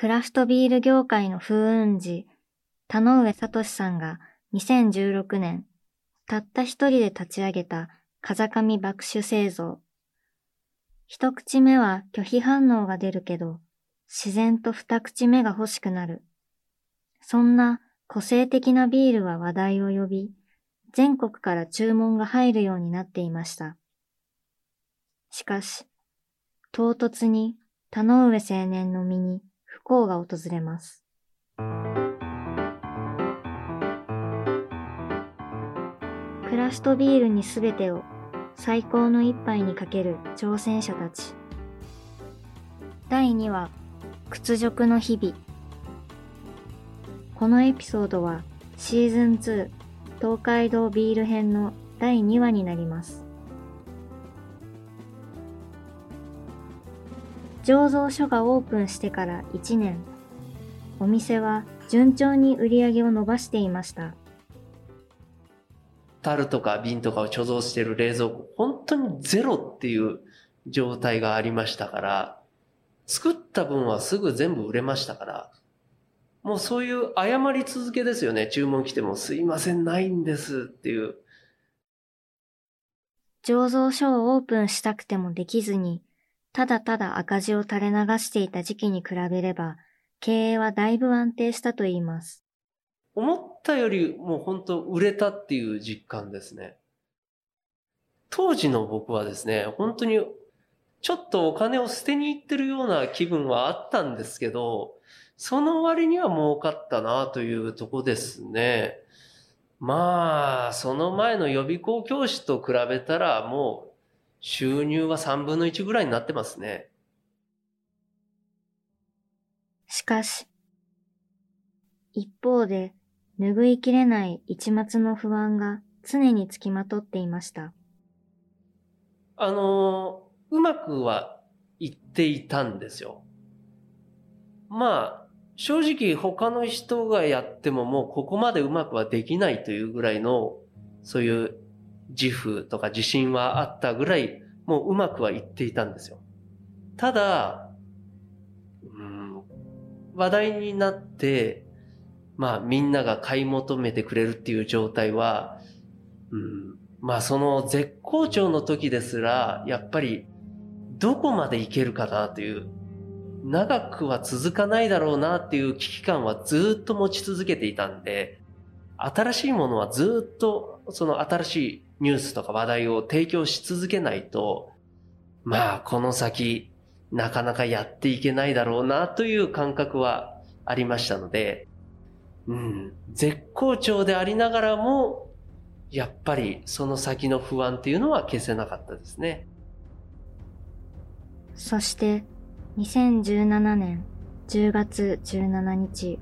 クラフトビール業界の風雲児、田上聡さんが2016年、たった一人で立ち上げた風上麦酒製造。一口目は拒否反応が出るけど、自然と二口目が欲しくなる。そんな個性的なビールは話題を呼び、全国から注文が入るようになっていました。しかし、唐突に田上青年の身に不幸が訪れます。クラフトビールにすべてを、最高の一杯にかける挑戦者たち。第2話、屈辱の日々。このエピソードはシーズン2東海道ビール編の第2話になります。醸造所がオープンしてから1年、お店は順調に売り上げを伸ばしていました。樽とか瓶とかを貯蔵している冷蔵庫、本当にゼロっていう状態がありましたから、作った分はすぐ全部売れましたから、もうそういう謝り続けですよね。注文来てもすいません、ないんですっていう。醸造所をオープンしたくてもできずに、ただただ赤字を垂れ流していた時期に比べれば、経営はだいぶ安定したといいます。思ったよりもう本当売れたっていう実感ですね。当時の僕はですね、本当にちょっとお金を捨てに行ってるような気分はあったんですけど、その割には儲かったなというとこですね。まあ、その前の予備校教師と比べたらもう収入は3分の1ぐらいになってますね。しかし、一方で拭いきれない一末の不安が常につきまとっていました。うまくはいっていたんですよ。まあ、正直他の人がやってももうここまでうまくはできないというぐらいの、そういう自負とか自信はあったぐらい、もううまくはいっていたんですよ。ただ、話題になって、まあみんなが買い求めてくれるっていう状態は、まあその絶好調の時ですら、やっぱりどこまでいけるかなという、長くは続かないだろうなっていう危機感はずっと持ち続けていたんで、新しいものはずっとその新しいニュースとか話題を提供し続けないと、まあこの先なかなかやっていけないだろうなという感覚はありましたので、絶好調でありながらも、やっぱりその先の不安っていうのは消せなかったですね。そして2017年10月17日。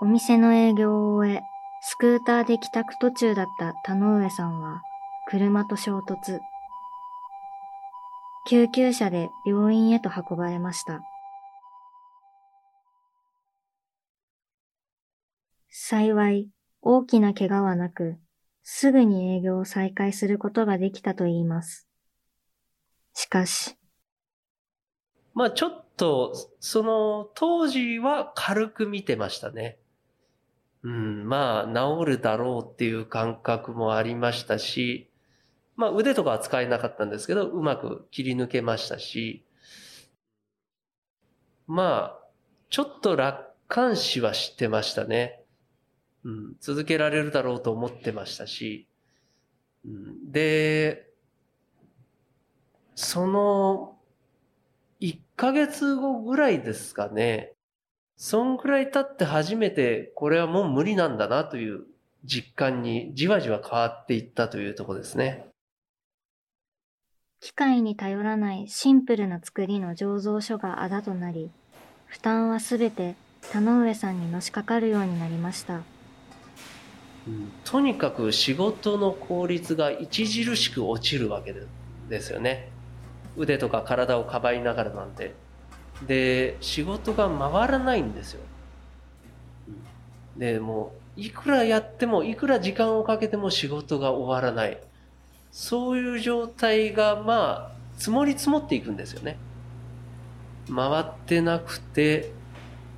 お店の営業を終え、スクーターで帰宅途中だった田上さんは車と衝突。救急車で病院へと運ばれました。幸い、大きな怪我はなく、すぐに営業を再開することができたといいます。しかし。まあちょっと、その当時は軽く見てましたね。まあ治るだろうっていう感覚もありましたし、まあ腕とかは使えなかったんですけど、うまく切り抜けましたし、まあ、ちょっと楽観視はしてましたね。続けられるだろうと思ってましたし、で、その1ヶ月後ぐらいですかね、そんくらい経って初めてこれはもう無理なんだなという実感にじわじわ変わっていったというところですね。機械に頼らないシンプルな作りの醸造所があだとなり、負担はすべて田上さんにのしかかるようになりました。とにかく仕事の効率が著しく落ちるわけですよね。腕とか体をかばいながらなんて。で、仕事が回らないんですよ。で、もういくらやってもいくら時間をかけても仕事が終わらない、そういう状態がまあ積もり積もっていくんですよね。回ってなくて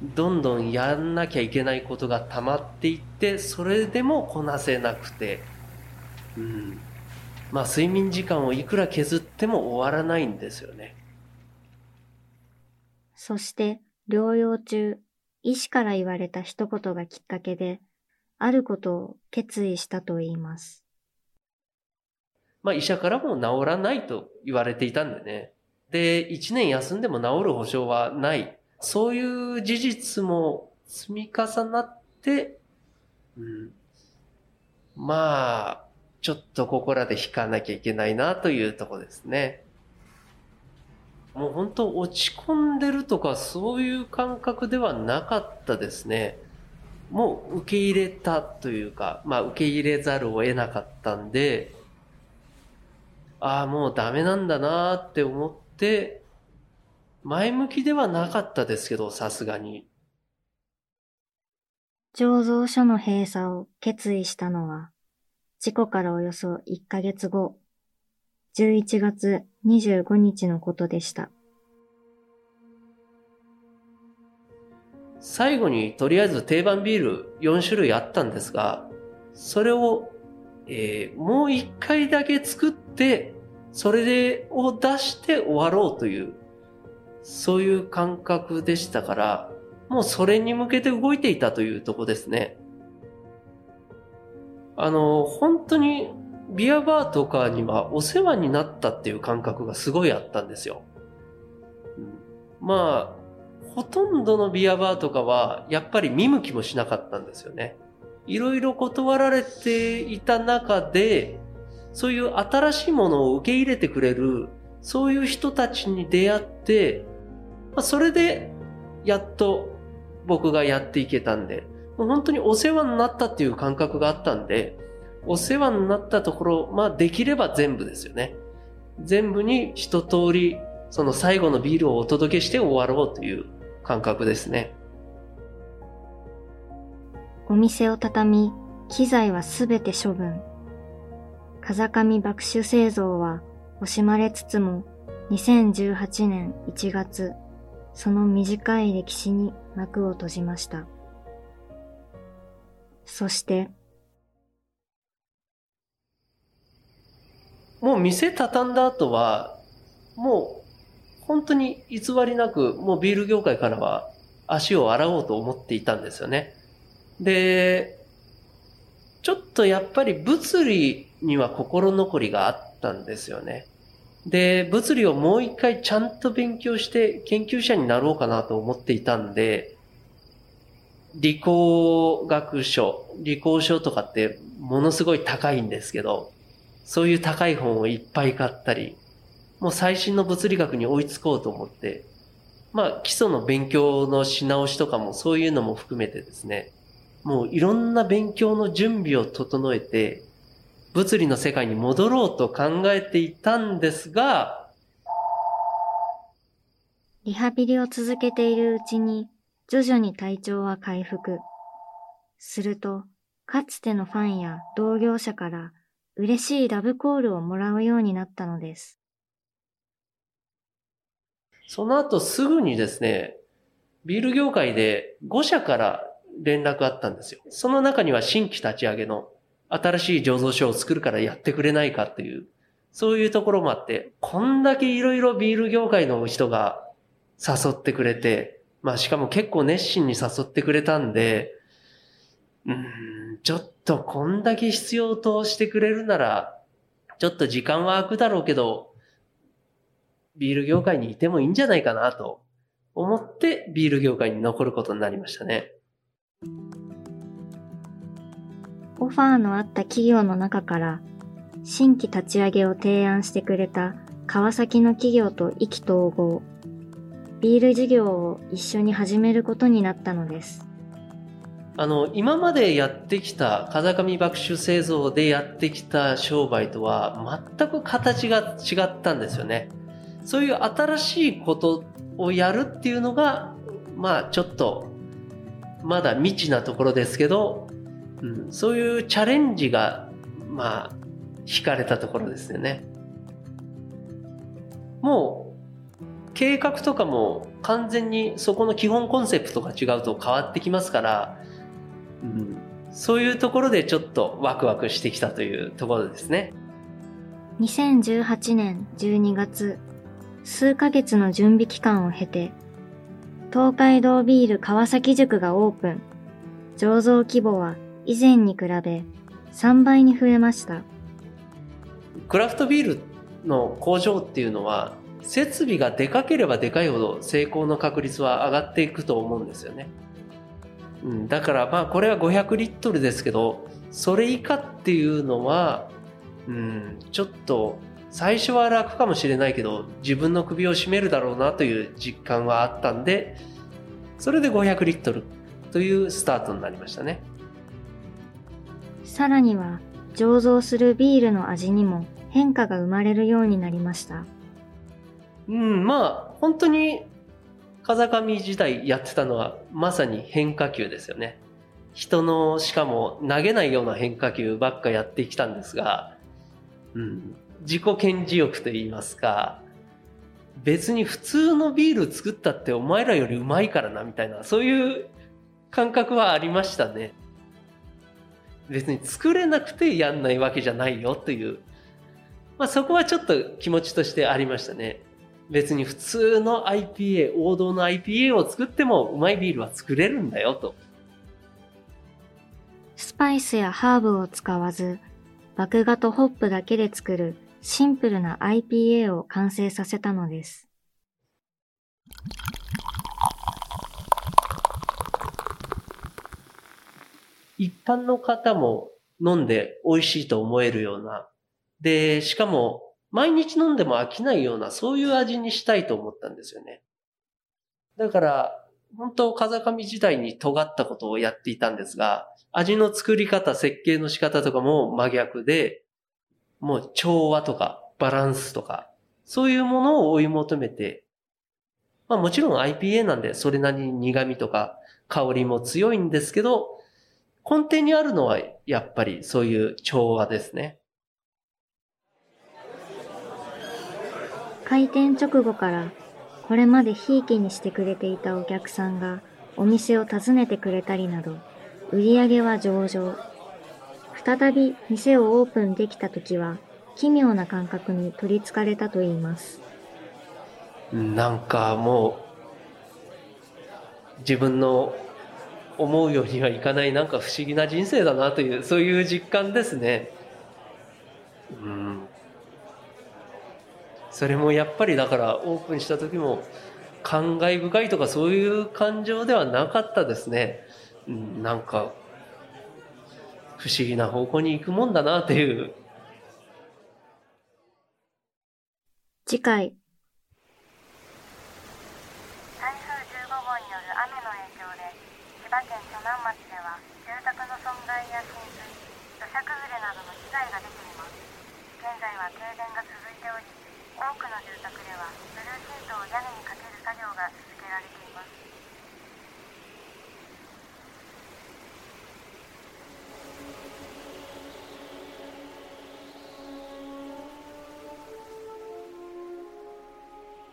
どんどんやんなきゃいけないことが溜まっていって、それでもこなせなくて、まあ睡眠時間をいくら削っても終わらないんですよね。そして療養中、医師から言われた一言がきっかけで、あることを決意したといいます。まあ医者からも治らないと言われていたんでね。で、1年休んでも治る保証はない。そういう事実も積み重なって、まあ、ちょっとここらで引かなきゃいけないなというとこですね。もう本当落ち込んでるとかそういう感覚ではなかったですね。もう受け入れたというか、まあ受け入れざるを得なかったんで、ああもうダメなんだなって思って、前向きではなかったですけど、さすがに。醸造所の閉鎖を決意したのは、事故からおよそ1ヶ月後、11月25日のことでした。最後にとりあえず定番ビール4種類あったんですが、それを、もう1回だけ作って、それを出して終わろうという、そういう感覚でしたから、もうそれに向けて動いていたというとこですね。本当に、ビアバーとかにはお世話になったっていう感覚がすごいあったんですよ。まあ、ほとんどのビアバーとかはやっぱり見向きもしなかったんですよね。いろいろ断られていた中で、そういう新しいものを受け入れてくれる、そういう人たちに出会って、それでやっと僕がやっていけたんで、もう本当にお世話になったっていう感覚があったんで、お世話になったところ、まあできれば全部ですよね。全部に一通り、その最後のビールをお届けして終わろうという感覚ですね。お店を畳み、機材はすべて処分。風上麦酒製造は惜しまれつつも、2018年1月、その短い歴史に幕を閉じました。そして、もう店畳んだ後は、もう本当に偽りなく、もうビール業界からは足を洗おうと思っていたんですよね。で、ちょっとやっぱり物理には心残りがあったんですよね。で、物理をもう一回ちゃんと勉強して研究者になろうかなと思っていたんで、理工書とかってものすごい高いんですけど、そういう高い本をいっぱい買ったり、もう最新の物理学に追いつこうと思って、まあ基礎の勉強のし直しとかもそういうのも含めてですね、もういろんな勉強の準備を整えて、物理の世界に戻ろうと考えていたんですが、リハビリを続けているうちに、徐々に体調は回復。すると、かつてのファンや同業者から、嬉しいラブコールをもらうようになったのです。その後すぐにですね、ビール業界で5社から連絡あったんですよ。その中には新規立ち上げの新しい醸造所を作るからやってくれないかっていう、そういうところもあって、こんだけいろいろビール業界の人が誘ってくれて、まあしかも結構熱心に誘ってくれたんで、ちょっとこんだけ必要としてくれるなら、ちょっと時間は空くだろうけど、ビール業界にいてもいいんじゃないかなと思ってビール業界に残ることになりましたね。オファーのあった企業の中から、新規立ち上げを提案してくれた川崎の企業と意気投合、ビール事業を一緒に始めることになったのです。今までやってきた、風上麦酒製造でやってきた商売とは全く形が違ったんですよね。そういう新しいことをやるっていうのが、まあちょっとまだ未知なところですけど、うん、そういうチャレンジが、まあ、惹かれたところですよね。もう計画とかも完全にそこの基本コンセプトが違うと変わってきますから、うん、そういうところでちょっとワクワクしてきたというところですね。2018年12月、数ヶ月の準備期間を経て、東海道ビール川崎塾がオープン。醸造規模は以前に比べ3倍に増えました。クラフトビールの工場っていうのは、設備がでかければでかいほど成功の確率は上がっていくと思うんですよね。だからまあこれは500リットルですけど、それ以下っていうのは、ちょっと最初は楽かもしれないけど、自分の首を絞めるだろうなという実感はあったんで、それで500リットルというスタートになりましたね。さらには醸造するビールの味にも変化が生まれるようになりました。まあ本当に風上時代やってたのはまさに変化球ですよね。人のしかも投げないような変化球ばっかやってきたんですが、自己顕示欲といいますか、別に普通のビール作ったってお前らよりうまいからなみたいな、そういう感覚はありましたね。別に作れなくてやんないわけじゃないよという、まあ、そこはちょっと気持ちとしてありましたね。別に普通の IPA、 王道の IPA を作ってもうまいビールは作れるんだよと。スパイスやハーブを使わず、麦芽とホップだけで作るシンプルな IPA を完成させたのです。一般の方も飲んで美味しいと思えるような、で、しかも毎日飲んでも飽きないような、そういう味にしたいと思ったんですよね。だから、本当、風上時代に尖ったことをやっていたんですが、味の作り方、設計の仕方とかも真逆で、もう調和とかバランスとか、そういうものを追い求めて、まあもちろん IPA なんでそれなりに苦味とか香りも強いんですけど、根底にあるのはやっぱりそういう調和ですね。開店直後からこれまでひいきにしてくれていたお客さんがお店を訪ねてくれたりなど、売り上げは上々。再び店をオープンできた時は奇妙な感覚に取りつかれたといいます。なんかもう自分の思うようにはいかない、なんか不思議な人生だなという、そういう実感ですね。それもやっぱりだからオープンした時も感慨深いとかそういう感情ではなかったですね。なんか不思議な方向に行くもんだなという。次回、台風15号による雨の影響で千葉県鋸南町では住宅の損害や浸水、土砂崩れなどの被害が出ています。現在は停電が続いており、多くの住宅ではブルーシートを屋根にかける作業が続けられています。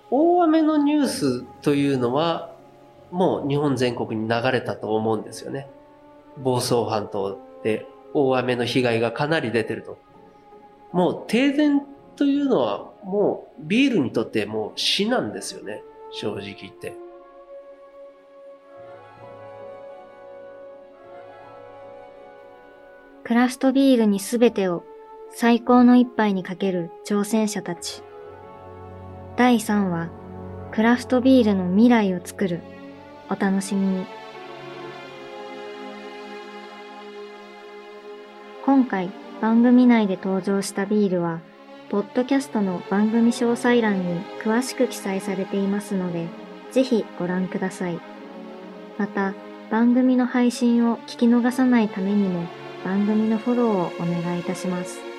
大雨のニュースというのはもう日本全国に流れたと思うんですよね。房総半島で大雨の被害がかなり出てると。もう停電というのはもうビールにとってもう死なんですよね、正直言って。クラフトビールに全てを、最高の一杯にかける挑戦者たち。第3話、クラフトビールの未来を作る。お楽しみに。今回番組内で登場したビールは、ポッドキャストの番組詳細欄に詳しく記載されていますので、ぜひご覧ください。また、番組の配信を聞き逃さないためにも、番組のフォローをお願いいたします。